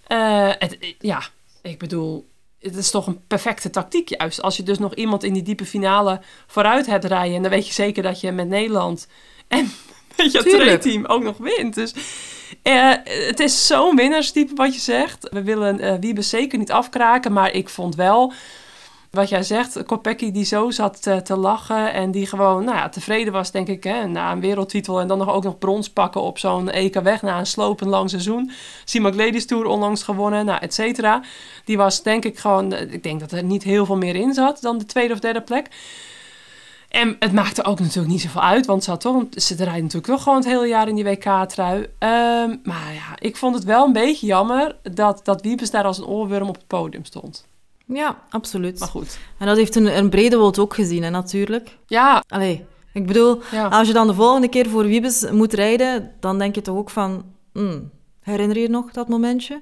Uh, het, ja, ik bedoel, het is toch een perfecte tactiek juist. Als je dus nog iemand in die diepe finale vooruit hebt rijden. En dan weet je zeker dat je met Nederland en met jouw traineerteam ook nog wint. Dus... Uh, het is zo'n winnerstype wat je zegt. We willen uh, Wiebes zeker niet afkraken, maar ik vond wel wat jij zegt. Kopecky die zo zat uh, te lachen en die gewoon nou ja, tevreden was, denk ik, hè, na een wereldtitel en dan nog ook nog brons pakken op zo'n E K weg na een slopend lang seizoen. Simac Ladies Tour onlangs gewonnen, nou, et cetera. Die was denk ik gewoon, ik denk dat er niet heel veel meer in zat dan de tweede of derde plek. En het maakte ook natuurlijk niet zoveel uit, want ze, had toch, ze rijdt natuurlijk wel gewoon het hele jaar in die W K-trui. Um, maar ja, ik vond het wel een beetje jammer dat, dat Wiebes daar als een oorworm op het podium stond. Ja, absoluut. Maar goed. En dat heeft een, een Bredewold ook gezien, hè, natuurlijk. Ja. Allee, ik bedoel, ja. Als je dan de volgende keer voor Wiebes moet rijden, dan denk je toch ook van, mm, herinner je nog dat momentje?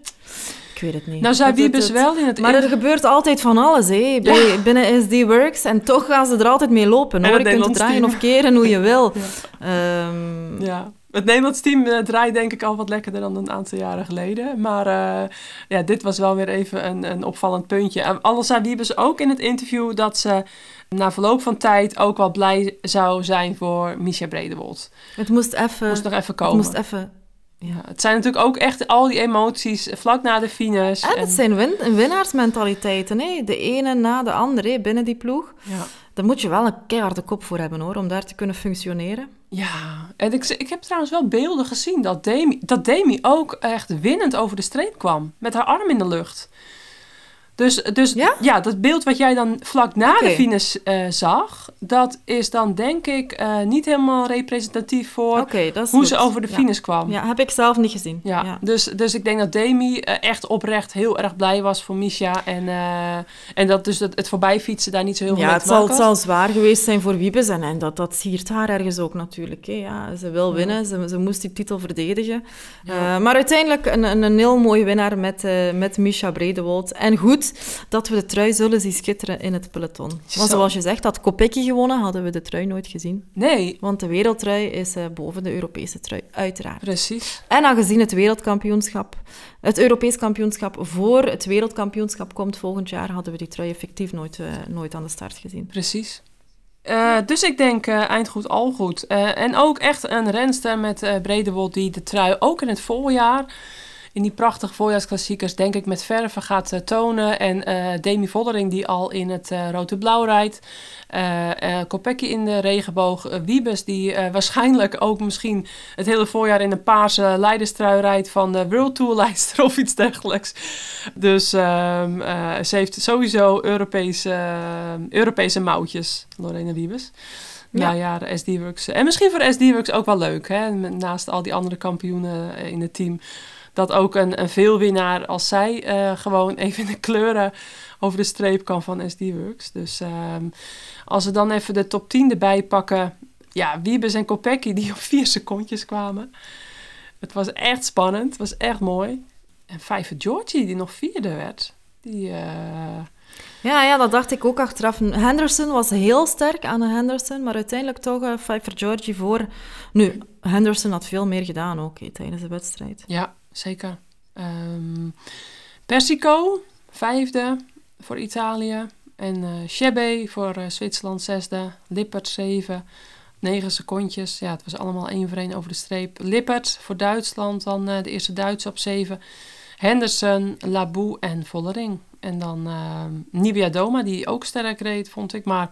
Ik weet het niet. Nou, zei Wiebes het, wel in het... Maar er gebeurt altijd van alles, hè. Bij, ja. Binnen S D-Works. En toch gaan ze er altijd mee lopen, hoor. Je kunt het draaien of keren hoe je wil. Ja. Um... ja. Het Nederlands team draait denk ik al wat lekkerder dan een aantal jaren geleden. Maar uh, ja, dit was wel weer even een, een opvallend puntje. Al zei Wiebes ook in het interview dat ze na verloop van tijd ook wel blij zou zijn voor Mischa Bredewold. Het moest even... moest nog even komen. Het moest even... Ja, het zijn natuurlijk ook echt al die emoties vlak na de finish. En, en... het zijn win- winnaarsmentaliteiten, hè? De ene na de andere hè? Binnen die ploeg. Ja. Daar moet je wel een keiharde kop voor hebben, hoor, om daar te kunnen functioneren. Ja, en ik, ik heb trouwens wel beelden gezien dat Demi, dat Demi ook echt winnend over de streep kwam. Met haar arm in de lucht. Dus, dus ja? ja, dat beeld wat jij dan vlak na okay. de finish uh, zag, dat is dan denk ik uh, niet helemaal representatief voor okay, hoe goed. Ze over de ja. finish kwam. Ja, heb ik zelf niet gezien. Ja, ja. Dus, dus ik denk dat Demi uh, echt oprecht heel erg blij was voor Mischa. En, uh, en dat dus het, het voorbijfietsen daar niet zo heel veel ja, mee te maken had. Ja, het zal zwaar geweest zijn voor Wiebes. En, en dat, dat siert haar ergens ook natuurlijk. Hè. Ja, ze wil winnen, ja. ze, ze moest die titel verdedigen. Ja. Uh, maar uiteindelijk een, een, een heel mooie winnaar met, uh, met Mischa Bredewold. En goed dat we de trui zullen zien schitteren in het peloton. Maar zoals je zegt, had Kopecky gewonnen, hadden we de trui nooit gezien. Nee. Want de wereldtrui is uh, boven de Europese trui, uiteraard. Precies. En aangezien het wereldkampioenschap, het Europees kampioenschap voor het wereldkampioenschap komt volgend jaar, hadden we die trui effectief nooit, uh, nooit aan de start gezien. Precies. Uh, dus ik denk uh, eindgoed al goed. Uh, en ook echt een renster met uh, Bredewold die de trui ook in het voorjaar... in die prachtige voorjaarsklassiekers, denk ik, met verven gaat uh, tonen. En uh, Demi Vollering, die al in het uh, rood-blauw rijdt. Uh, uh, Kopecky in de regenboog. Uh, Wiebes, die uh, waarschijnlijk ook misschien het hele voorjaar in een paarse leiderstrui rijdt van de World Tour-leidster of iets dergelijks. Dus um, uh, ze heeft sowieso Europese, uh, Europese mouwtjes, Lorena Wiebes. Ja, ja, de S D-Works. En misschien voor S D-Works ook wel leuk, hè? Naast al die andere kampioenen in het team. Dat ook een, een veelwinnaar als zij uh, gewoon even in de kleuren over de streep kan van S D-Works. Dus uh, als we dan even de top tien erbij pakken. Ja, Wiebes en Kopecky die op vier secondjes kwamen. Het was echt spannend, het was echt mooi. En Pfeiffer Georgi die nog vierde werd. Die... Uh, Ja, ja, dat dacht ik ook achteraf. Henderson was heel sterk, Anne Henderson, maar uiteindelijk toch uh, Pfeiffer Georgi voor... Nu, Henderson had veel meer gedaan ook he, tijdens de wedstrijd. Ja, zeker. Um, Persico, vijfde voor Italië. En uh, Shebe voor uh, Zwitserland, zesde. Lippert, zeven. Negen secondjes. Ja, het was allemaal één voor één over de streep. Lippert voor Duitsland, dan uh, de eerste Duitse op zeven. Henderson, Laboe en Vollering. En dan uh, Nibia Doma, die ook sterk reed, vond ik. Maar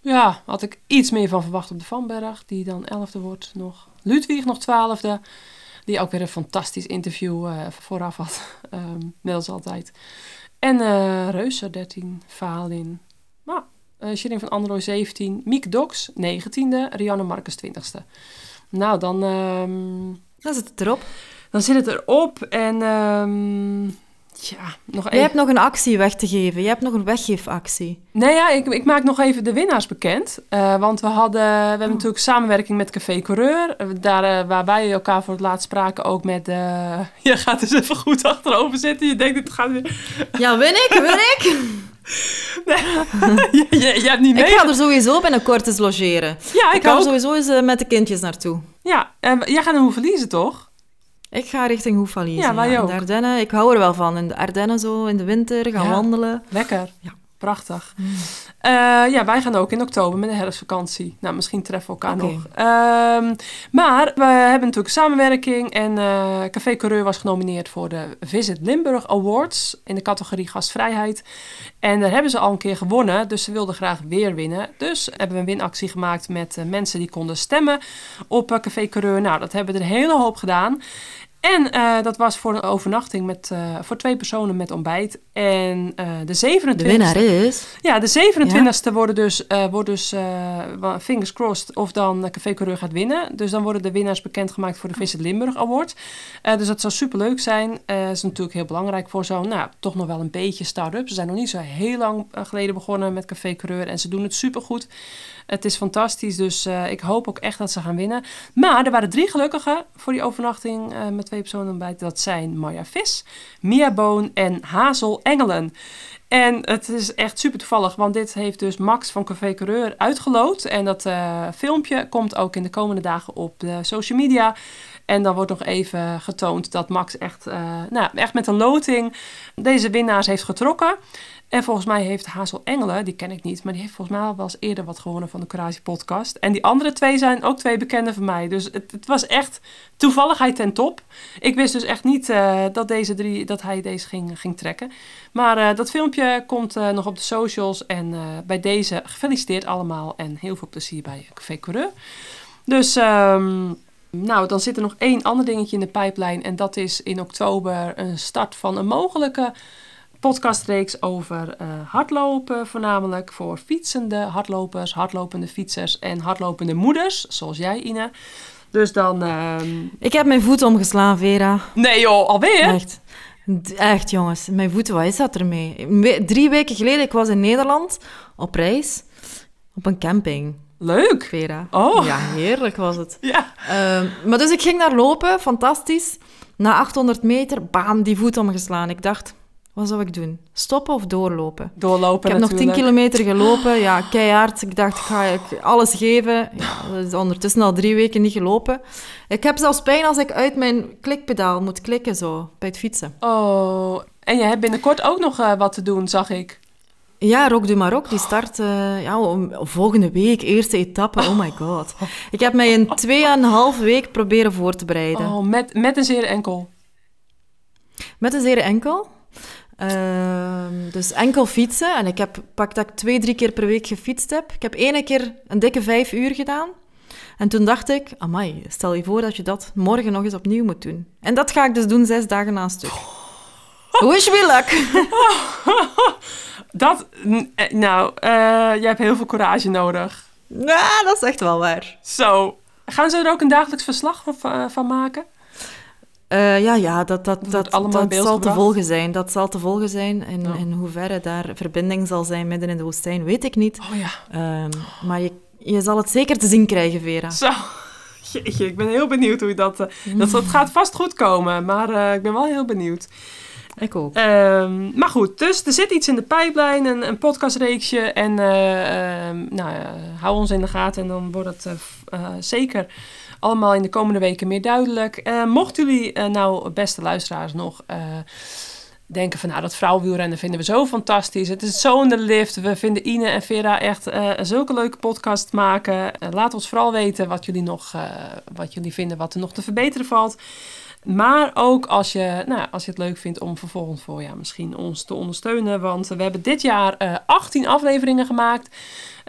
Ja, had ik iets meer van verwacht op de Van Berg, die dan elfde wordt nog. Ludwig nog twaalfde, die ook weer een fantastisch interview uh, vooraf had, um, net als altijd. En uh, Reusser dertien, Valin. Nou, uh, Shirin van Anrooij zeventien, Mieke Docx negentiende, Rianne Marcus twintigste. Nou, dan... Um, dan zit het erop. Dan zit het erop en... Um, Ja, nog even. Je hebt nog een actie weg te geven. Je hebt nog een weggeefactie. Nee, ja, ik, ik maak nog even de winnaars bekend. Uh, want we hadden, we hebben oh. natuurlijk samenwerking met Café Coureur. Daar, uh, waar wij elkaar voor het laatst spraken ook met... Uh, je gaat dus even goed achterover zitten. Je denkt, het gaat weer... Ja, win ik, win ik. Nee, je, je, je hebt niet mee. Ik ga er sowieso binnenkort eens logeren. Ja, ik, ik ga ook. er sowieso eens uh, met de kindjes naartoe. Ja, en jij gaat naar hoe verliezen, toch? Ik ga richting Hoefalies. Ja, wij ja. ook. In de Ardennen. Ik hou er wel van. In de Ardennen zo, in de winter, gaan ja, wandelen. Lekker. Ja. Prachtig. Mm. Uh, ja, wij gaan ook in oktober met de herfstvakantie. Nou, misschien treffen we elkaar okay. nog. Uh, maar we hebben natuurlijk samenwerking. En uh, Café Coureur was genomineerd voor de Visit Limburg Awards. In de categorie gastvrijheid. En daar hebben ze al een keer gewonnen. Dus ze wilden graag weer winnen. Dus hebben we een winactie gemaakt met uh, mensen die konden stemmen op uh, Café Coureur. Nou, dat hebben we er een hele hoop gedaan. En uh, dat was voor een overnachting met, uh, voor twee personen met ontbijt. En uh, de zevenentwintigste... De winnaar is... Ja, de zevenentwintigste ja. worden dus, uh, worden dus uh, fingers crossed, of dan Café Coureur gaat winnen. Dus dan worden de winnaars bekendgemaakt voor de Visit Limburg Award. Uh, dus dat zou superleuk zijn. Dat uh, is natuurlijk heel belangrijk voor zo'n, nou, toch nog wel een beetje start-up. Ze zijn nog niet zo heel lang geleden begonnen met Café Coureur. En ze doen het supergoed. Het is fantastisch, dus uh, ik hoop ook echt dat ze gaan winnen. Maar er waren drie gelukkigen voor die overnachting uh, met twee personen ontbijt. Dat zijn Marja Vis, Mia Boon en Hazel Engelen. En het is echt super toevallig, want dit heeft dus Max van Café Coureur uitgeloot. En dat uh, filmpje komt ook in de komende dagen op de social media. En dan wordt nog even getoond dat Max echt, uh, nou, echt met een loting deze winnaars heeft getrokken. En volgens mij heeft Hazel Engelen, die ken ik niet, maar die heeft volgens mij al wel eens eerder wat gewonnen van de Koerage podcast. En die andere twee zijn ook twee bekenden van mij. Dus het, het was echt toevalligheid ten top. Ik wist dus echt niet uh, dat, deze drie, dat hij deze ging, ging trekken. Maar uh, dat filmpje komt uh, nog op de socials. En uh, bij deze gefeliciteerd allemaal en heel veel plezier bij Café Coureur. Dus... Um, Nou, dan zit er nog één ander dingetje in de pijplijn. En dat is in oktober een start van een mogelijke podcastreeks over uh, hardlopen. Voornamelijk voor fietsende hardlopers, hardlopende fietsers en hardlopende moeders. Zoals jij, Ine. Dus dan... Uh... Ik heb mijn voet omgeslaan, Vera. Nee joh, alweer? Echt. Echt jongens, mijn voet, wat is dat ermee? Drie weken geleden, ik was in Nederland op reis op een camping. Leuk, Vera. Oh. Ja, heerlijk was het. Ja. Um, maar dus ik ging daar lopen, fantastisch. Na achthonderd meter, bam, die voet omgeslaan. Ik dacht, wat zou ik doen? Stoppen of doorlopen? Doorlopen, ik heb natuurlijk nog tien kilometer gelopen, ja, keihard. Ik dacht, ik ga ik alles geven. Ja, dat is ondertussen al drie weken niet gelopen. Ik heb zelfs pijn als ik uit mijn klikpedaal moet klikken, zo, bij het fietsen. Oh, en je hebt binnenkort ook nog uh, wat te doen, zag ik. Ja, Roc du Maroc, die start uh, ja, om, volgende week, eerste etappe. Oh my god. Ik heb mij in tweeënhalf week proberen voor te bereiden. Oh, met, met een zere enkel. Met een zere enkel. Uh, dus enkel fietsen. En ik heb pak dat ik twee, drie keer per week gefietst heb. Ik heb één keer een dikke vijf uur gedaan. En toen dacht ik, amai, stel je voor dat je dat morgen nog eens opnieuw moet doen. En dat ga ik dus doen zes dagen na een stuk. Wish me luck. Dat, nou, uh, jij hebt heel veel courage nodig. Nou, dat is echt wel waar. Zo, gaan ze er ook een dagelijks verslag van, van maken? Uh, ja, ja, dat, dat, dat, dat, dat zal te volgen zijn. Dat zal te volgen zijn. En ja. in hoeverre daar verbinding zal zijn midden in de woestijn, weet ik niet. Oh ja. Um, maar je, je zal het zeker te zien krijgen, Vera. Zo. Jeetje, ik ben heel benieuwd hoe dat... Uh, mm. dat, dat gaat vast goed komen, maar uh, ik ben wel heel benieuwd. Ik ook. Um, maar goed, dus er zit iets in de pijplijn, een, een podcastreeksje. En uh, um, nou, uh, hou ons in de gaten en dan wordt het uh, uh, zeker allemaal in de komende weken meer duidelijk. Uh, mochten jullie uh, nou, beste luisteraars, nog... Uh, denken van, nou, dat vrouwenwielrennen vinden we zo fantastisch. Het is zo in de lift. We vinden Ine en Vera echt uh, zulke leuke podcast maken. Uh, laat ons vooral weten wat jullie, nog, uh, wat jullie vinden, wat er nog te verbeteren valt. Maar ook als je, nou, als je het leuk vindt om vervolgend voorjaar misschien ons te ondersteunen. Want we hebben dit jaar uh, achttien afleveringen gemaakt.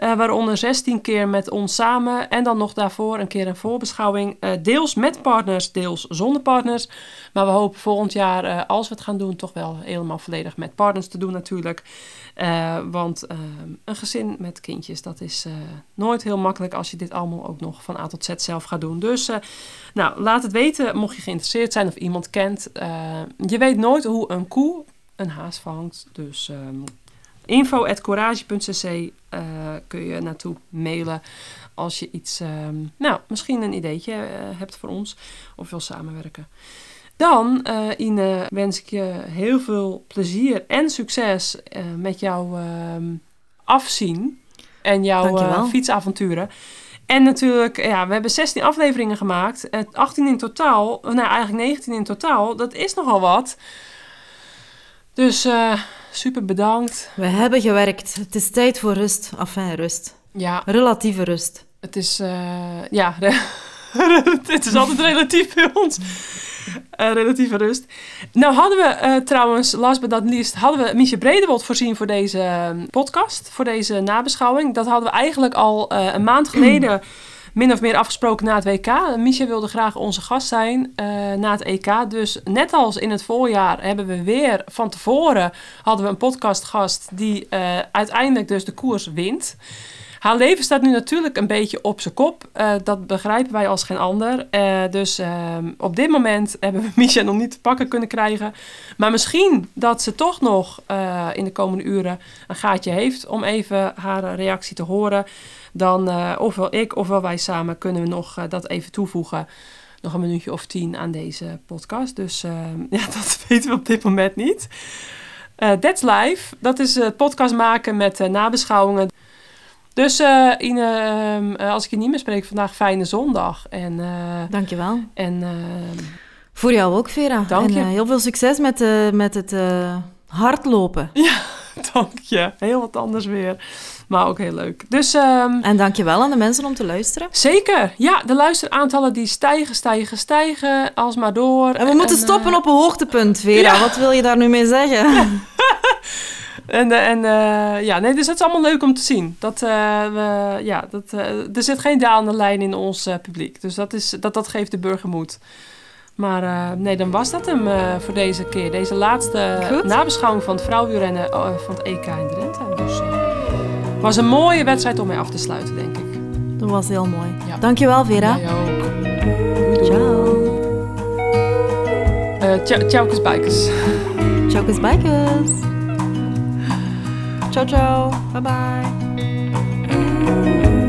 Uh, waaronder zestien keer met ons samen. En dan nog daarvoor een keer een voorbeschouwing. Uh, deels met partners, deels zonder partners. Maar we hopen volgend jaar, uh, als we het gaan doen, toch wel helemaal volledig met partners te doen natuurlijk. Uh, want uh, een gezin met kindjes, dat is uh, nooit heel makkelijk als je dit allemaal ook nog van A tot Z zelf gaat doen. Dus uh, nou, laat het weten, mocht je geïnteresseerd zijn of iemand kent. Uh, je weet nooit hoe een koe een haas vangt. Dus um, info at koerage punt c c uh, kun je naartoe mailen als je iets, um, nou, misschien een ideetje uh, hebt voor ons of wil samenwerken. Dan, uh, Ine, wens ik je heel veel plezier en succes uh, met jouw uh, afzien en jouw uh, fietsavonturen. En natuurlijk, ja, we hebben zestien afleveringen gemaakt, achttien in totaal, nou eigenlijk negentien in totaal, dat is nogal wat. Dus uh, super bedankt. We hebben gewerkt. Het is tijd voor rust. Enfin, rust. Ja. Relatieve rust. Het is, uh, ja, re- het is altijd relatief bij ons. Uh, relatieve rust. Nou hadden we uh, trouwens, last but not least, hadden we Mischa Bredewold voorzien voor deze podcast, voor deze nabeschouwing. Dat hadden we eigenlijk al uh, een maand geleden min of meer afgesproken na het W K. Mischa wilde graag onze gast zijn uh, na het E K. Dus net als in het voorjaar hebben we weer van tevoren hadden we een podcastgast die uh, uiteindelijk dus de koers wint. Haar leven staat nu natuurlijk een beetje op zijn kop. Uh, dat begrijpen wij als geen ander. Uh, dus uh, op dit moment hebben we Mischa nog niet te pakken kunnen krijgen. Maar misschien dat ze toch nog uh, in de komende uren een gaatje heeft om even haar reactie te horen. Dan uh, ofwel ik ofwel wij samen kunnen we nog uh, dat even toevoegen. Nog een minuutje of tien aan deze podcast. Dus uh, ja, dat weten we op dit moment niet. Uh, That's Life. Dat is het uh, podcast maken met uh, nabeschouwingen. Dus uh, Ine, uh, als ik je niet meer spreek vandaag, fijne zondag. En, uh, dankjewel. En, uh, voor jou ook, Vera. Dank je. En, uh, heel veel succes met, uh, met het uh, hardlopen. Ja, dank je. Heel wat anders weer. Maar ook heel leuk. Dus, um, en dankjewel aan de mensen om te luisteren. Zeker. Ja, de luisteraantallen die stijgen, stijgen, stijgen. Alsmaar door. En we en, moeten en, stoppen uh, op een hoogtepunt, Vera. Ja. Wat wil je daar nu mee zeggen? Ja. En, en uh, ja, nee, dus dat is allemaal leuk om te zien. Dat, uh, we, ja, dat, uh, er zit geen dalende lijn in ons uh, publiek. Dus dat, is, dat, dat geeft de burger moed. Maar uh, nee, dan was dat hem uh, voor deze keer. Deze laatste Goed. nabeschouwing van het vrouwenwielrennen uh, van het E K in Drenthe. Dus het uh, was een mooie wedstrijd om mee af te sluiten, denk ik. Dat was heel mooi. Ja. Dankjewel, Vera. Jij ook. Doei, doei. Ciao. Uh, Tjaukes Bijkes. Tjaukes Bijkes. Ciao, ciao. Bye-bye.